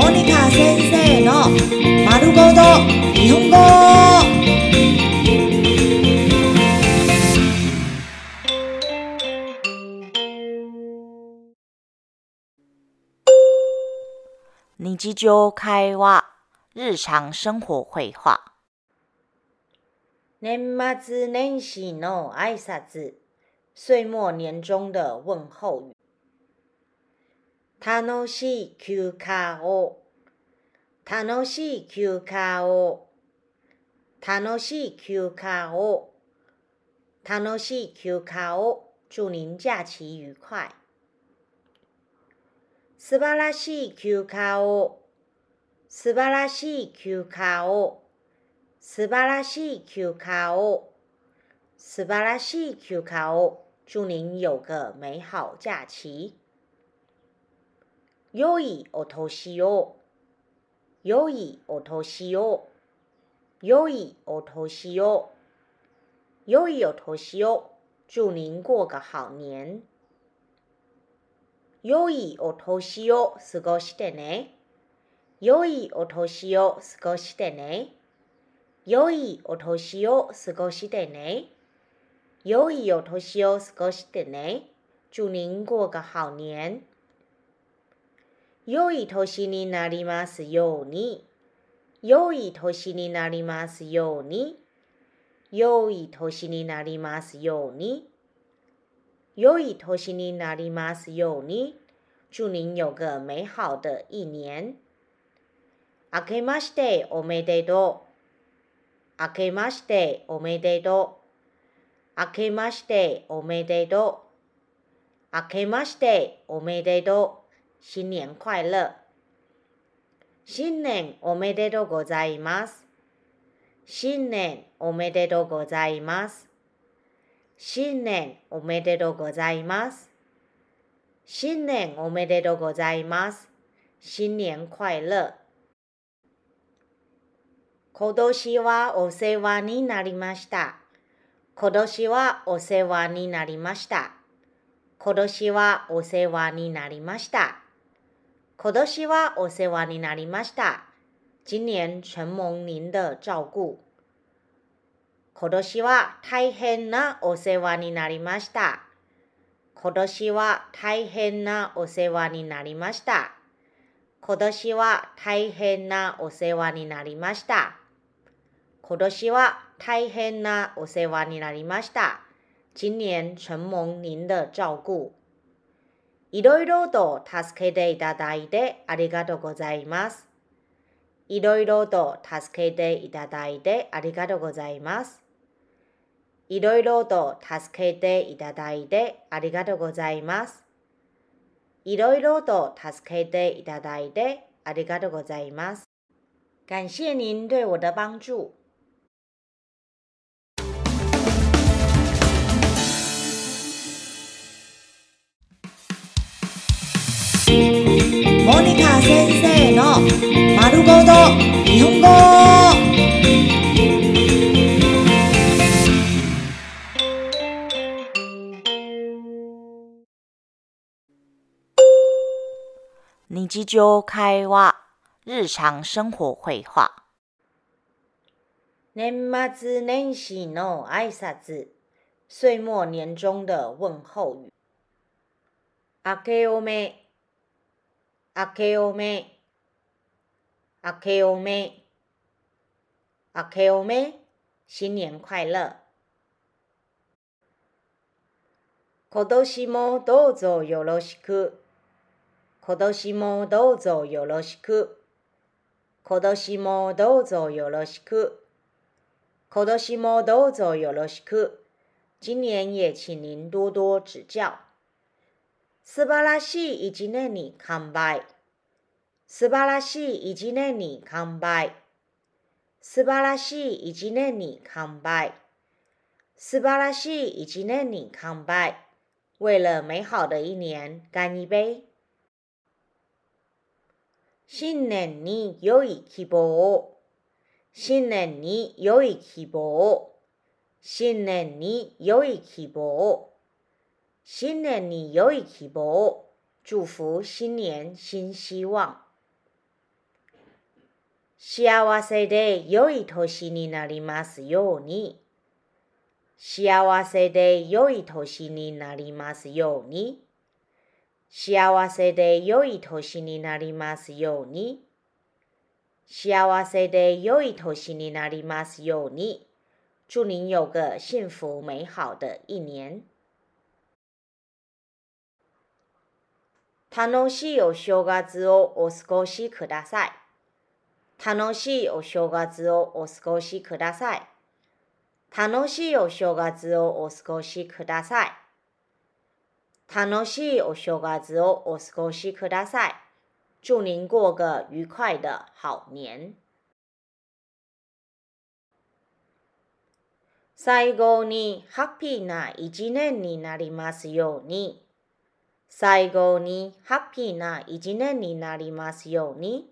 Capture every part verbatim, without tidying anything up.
モニカ先生のまるごと日本語。日常会話、日常生活会話。年末年始の挨拶、岁末年中的问候语。楽しい休暇を、楽しい休暇を、楽しい休暇を、楽しい休暇を。祝您假期愉快。素晴らしい休暇を、素晴らしい休暇を、素晴らしい休暇を、素晴らしい休暇を。祝您有个美好假期。良いお年を、良いお年を、良いお年を、良いお年を。祝您过个好年。良いお年を過ごしてね。良いお年を過ごしてね。良いお年を過ごしてね。良いお年を過ごしてね。祝您过个好年。良い年になりますように。良い年になりますように。良い年になりますように。良い年になりますように。祝您有个美好的一年。明けましておめでとう。明けましておめでとう。明けましておめでとう。明けましておめでとう。新年快乐。新年おめでとうございます。新年おめでとうございます。新年おめでとうございます。新年おめでとうございます。新年快乐。今年はお世話になりました。今年はお世話になりました。今年はお世話になりました。今年はお世話になりました。今年承蒙您的照顾。今年は大変なお世話になりました。今年は大変なお世話になりました。今年は大変なお世話になりました。今年は大変なお世話になりました。今年承蒙您的照顾。いろいろと助けていただいてありがとうございます。いろいろと助けていただいてありがとうございます。いろいろと助けていただいてありがとうございます。いろいろと助けていただいてありがとうございます。感谢您对我的帮助。モニカ先生のまるごと日本語。日常会話、日常生活会話。年末年始の挨拶、岁末年中的問候語。明けおめ、明けおめ、明けおめ、明けおめ。新年快乐。今年もどうぞよろしく。今年もどうぞよろしく。今年もどうぞよろしく。今年もどうぞよろしく。今年也请您多多指教。素晴らしい一年に乾杯。素晴らしい一年に乾杯。素晴らしい一年に乾杯。素晴らしい一年に乾杯。为了美好的一年，干一杯。新年に良い希望を。新年に良い希望を。新年に良い希望を。新年に良い希望を。祝福新年新希望。幸せで良い年になりますように。幸せで良い年になりますように。幸せで良い年になりますように。幸せで良い年になりますように。祝您有个幸福美好的一年。楽しいお正月をお過ごしください。楽しいお正月をお過ごしください。楽しいお正月をお過ごしください。楽しいお正月をお過ごしください。祝您过个愉快的好年。最後にハッピーな一年になりますように。最後にハッピーな一年になりますように。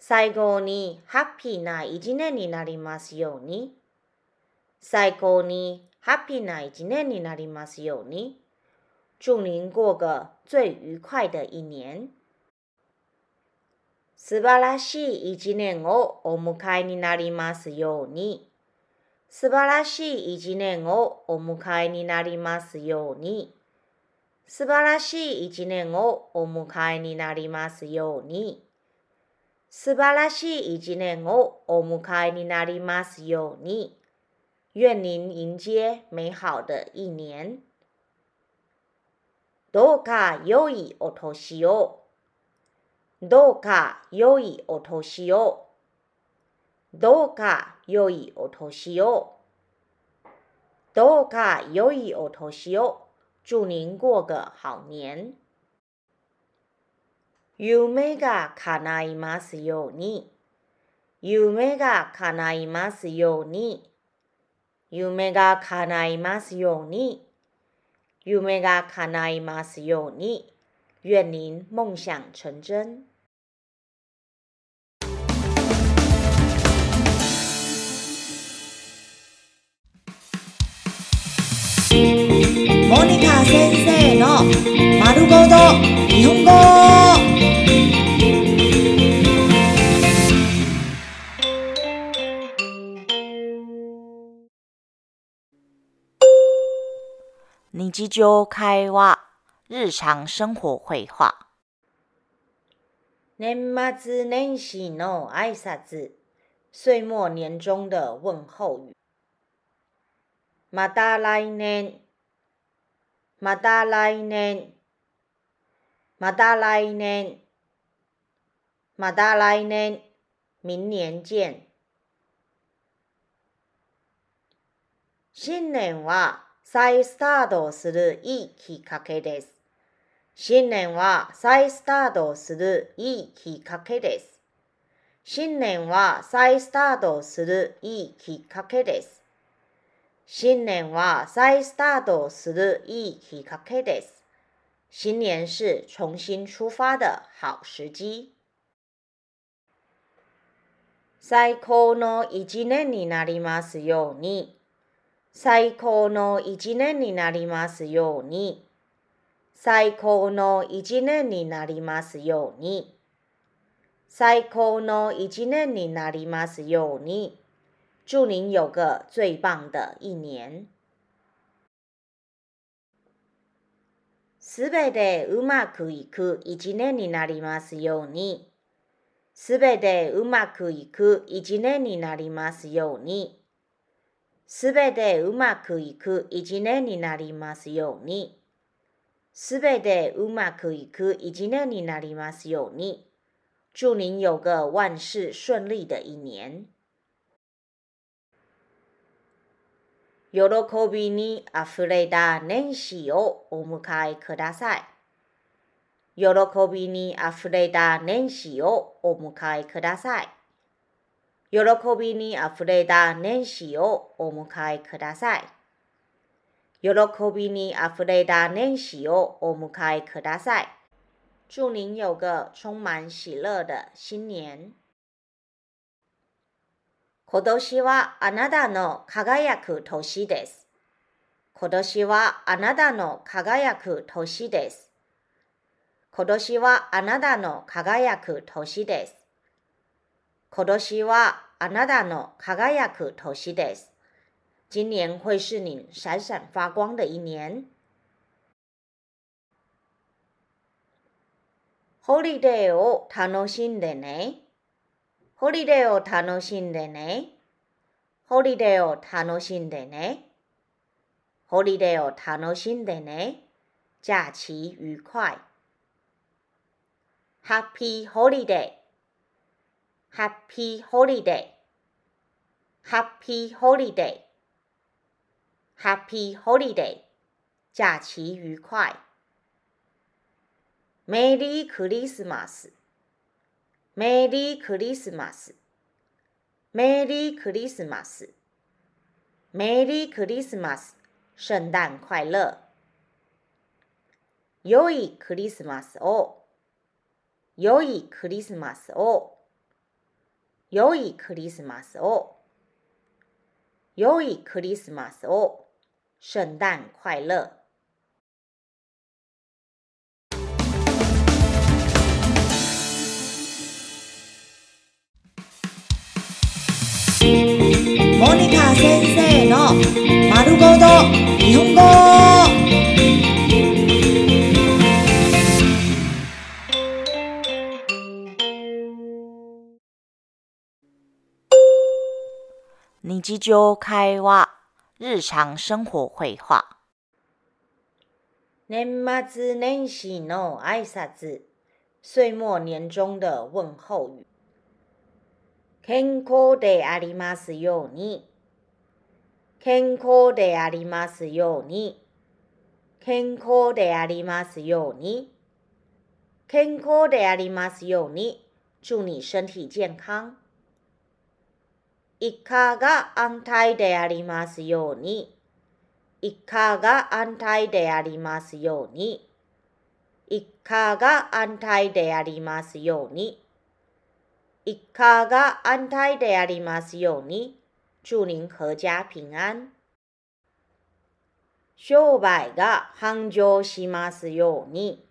最後にハッピーな一年になりますように。最高にハッピーな一年になりますように。祝您过个最愉快的一年。素晴らしい一年をお迎えになりますように。素晴らしい一年をお迎えになりますように。素晴らしい一年をお迎えになりますように。素晴らしい一年をお迎えになりますように。愿您迎接美好的一年。どうか良いお年を。どうか良いお年を。どうか良いお年を。どうか良いお年を。祝您过个好年。夢が叶いますように。夢が叶いますように。夢が叶いますように。夢が叶いますように。愿您梦想成真。モニカ先生の丸ごと日本語。日常会話、日常生活会話。年末年始の挨拶、岁末年終的问候语。また来年。また来年。また来年。また来年。明年见。新年は再スタートするいいきっかけです。新年は再スタートするいいきっかけです。新年は再スタートするいいきっかけです。新年は再スタートするいいきっかけです。新年是重新出发的好时机。最高の一年になりますように。最高の一年になりますように。最高の一年になりますように。最高の一年になりますように。祝您有个最棒的一年。すべてうまくいく一年になりますように。すべてうまくいく一年になりますように。すべてうまくいく一年になりますように。すべてうまくいく一年になりますように。祝您有个万事顺利的一年。喜びにあふれた年始をお迎えください。喜びにあふれた年始をお迎えください。喜びにあふれた年始をお迎えください。喜びにあふれた年始をお迎えください。祝您有个充满喜乐的新年。今年はあなたの輝く年です。今年はあなたの輝く年です。今年はあなたの輝く年です。今年はあなたの輝く年です。今年会是你闪闪发光的一年。ホリデーを楽しんでね。ホリデーを楽しんでね。ホリデーを楽しんでね。ホリデーを楽しんでね。假期愉快。Happy holiday. Happy holiday. Happy holiday. Happy holiday. 假期愉快。メリークリスマス。メリークリスマス。メリークリスマス。メリークリスマス。圣诞快乐。良いクリスマスを。良いクリスマスを。良いクリスマスを。良いクリスマスを。圣诞快乐。モニカ先生の丸ごと日本語。日常会話、日常生活会話。年末年始の挨拶、岁末年終的问候语。健康でありますように。健康でありますように。健康でありますように。健康でありますように。祝你身体健康。いかが安泰でありますように。いかが安泰でありますように。いかが安泰でありますように。いかが安泰でありますように。祝您阖家平安。商売が繁盛しますように。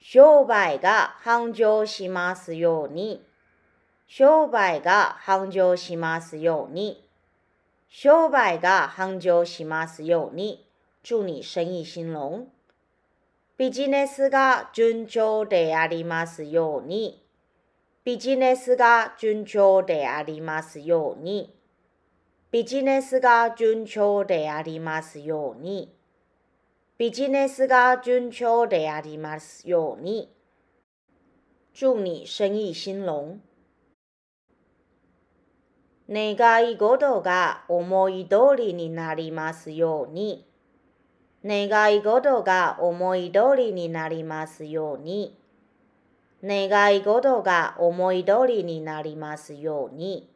商売が繁盛しますように。商売が繁盛しますように。商売が繁盛しますように。祝你生意兴隆。ビジネスが順調でありますように。ビジネスが順調でありますように。ビジネスが順調でありますように。ビジネスが順調でありますように。祝你生意兴隆。願い事が思い通りになりますように。願い事が思い通りになりますように。願い事が思い通りになりますように。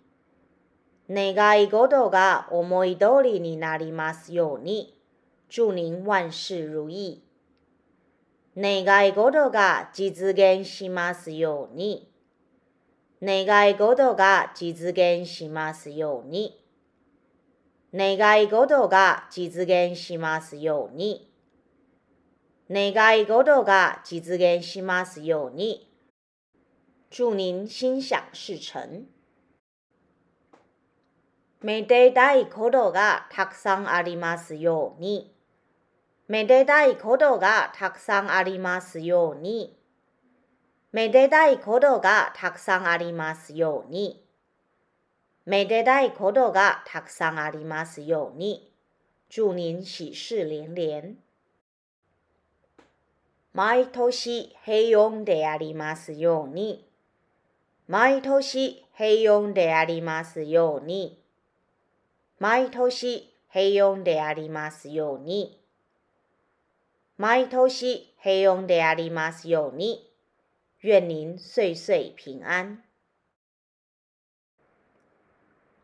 願い事が思い通りになりますように。祝您万事如意。願い事が実現しますように。願い事が実現しますように。願い事が実現しますように。願い事が実現しますように。祝您心想事成。めでたいことがたくさんありますように。めでたいことがたくさんありますように。めでたいことがたくさんありますように。めでたいことがたくさんありますように。祝您喜事連連。毎年平穏でありますように。毎年平穏でありますように。毎年平穏でありますように。毎年平穏でありますように。愿您岁岁平安。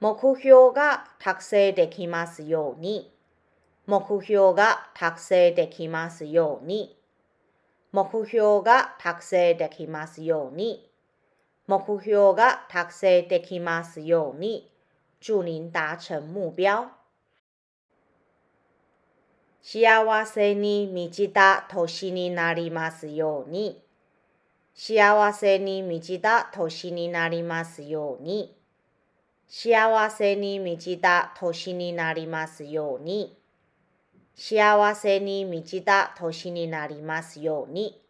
目標が達成できますように。目標が達成できますように。目標が達成できますように。目標が達成できますように。祝您達成目標。幸せに満ちた年になりますように。幸せに満ちた年になりますように。幸せに満ちた年になりますように。幸せに満ちた年になりますように。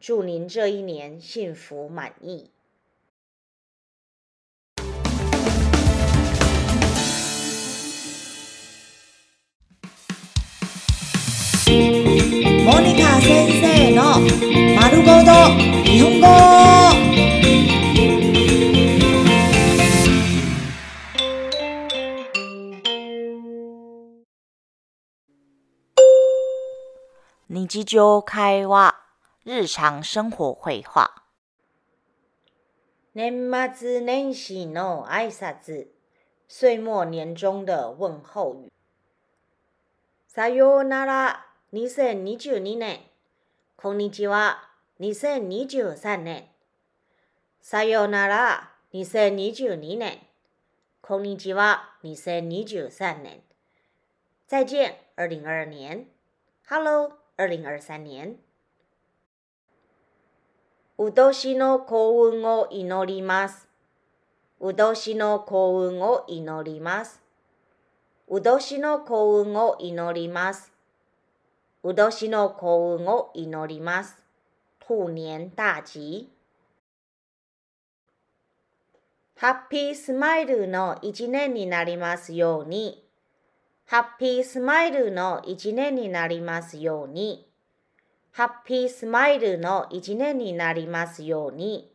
祝您这一年幸福满意。モニカ先生の丸ごと日本語。日常会話、日常生活会話。年末年始の挨拶、岁末年中的问候语。さようならにせんにじゅうにねん、こんにちはにせんにじゅうさんねん、さようならにせんにじゅうにねん、こんにちはにせんにじゅうさんねん、再见にせんにじゅうにねん、Helloにせんにじゅうさんねん。う年の幸運を祈ります。う年の幸運を祈ります。う年の幸運を祈ります。う年の幸運を祈ります。兔年大吉。ハッピースマイルの一年になりますように。ハッピースマイルの一年になりますように。ハッピースマイルの一年になりますように。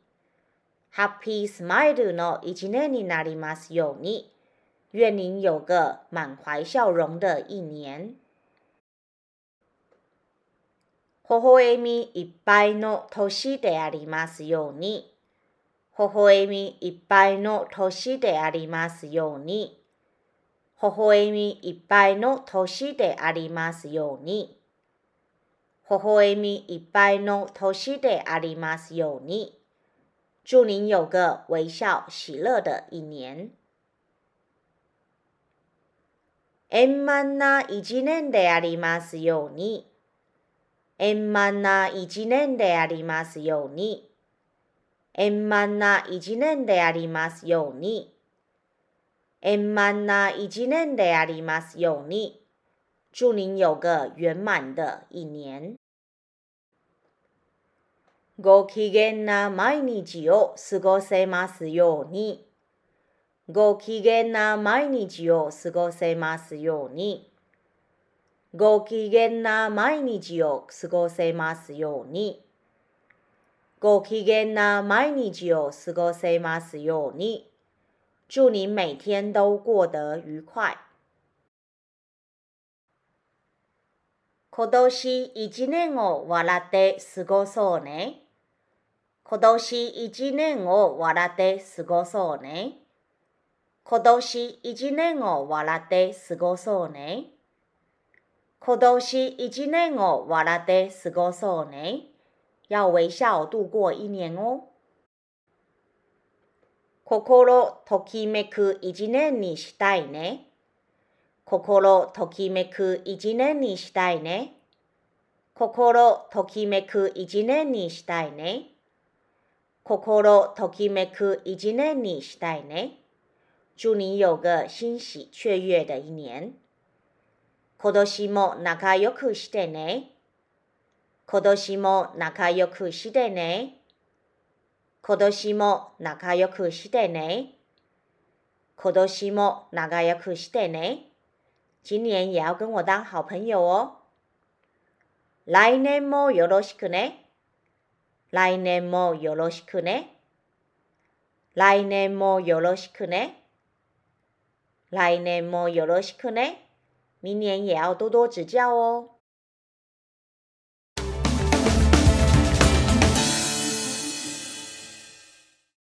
ハッピースマイルの一年になりますように。愿您有个满怀笑容的一年。微笑みいっぱいの年でありますように。微笑みいっぱいの年でありますように。微笑みいっぱいの年でありますように。微笑みいっぱいの年でありますように。祝您有个微笑喜乐的一年。円満な一年でありますように。円満な一年でありますように。円満な一年でありますように。円満な一年でありますように。祝您有个圆满的一年。ご機嫌な毎日を過ごせますように。ご機嫌な毎日を過ごせますように。ご機嫌な毎日を過ごせますように。ご機嫌な毎日を過ごせますように。祝您每天都过得愉快。今年一年を笑って過ごそうね。今年一年を笑って過ごそうね。今年一年を笑って過ごそうね。今年一年を笑って過ごそうね。要微笑度过一年哦。心ときめく一年にしたいね。心ときめく一年にしたいね。心ときめく一年にしたいね。心ときめく一年にしたいね。祝您有个欣喜雀跃的一年。今年も仲良くしてね。今年も仲良くしてね。今年も仲良くしてね。今年も仲良くしてね。今年也要跟我当好朋友哦。来年もよろしくね。来年もよろしくね。来年もよろしくね。来年もよろしくね。明年也要多多指教哦。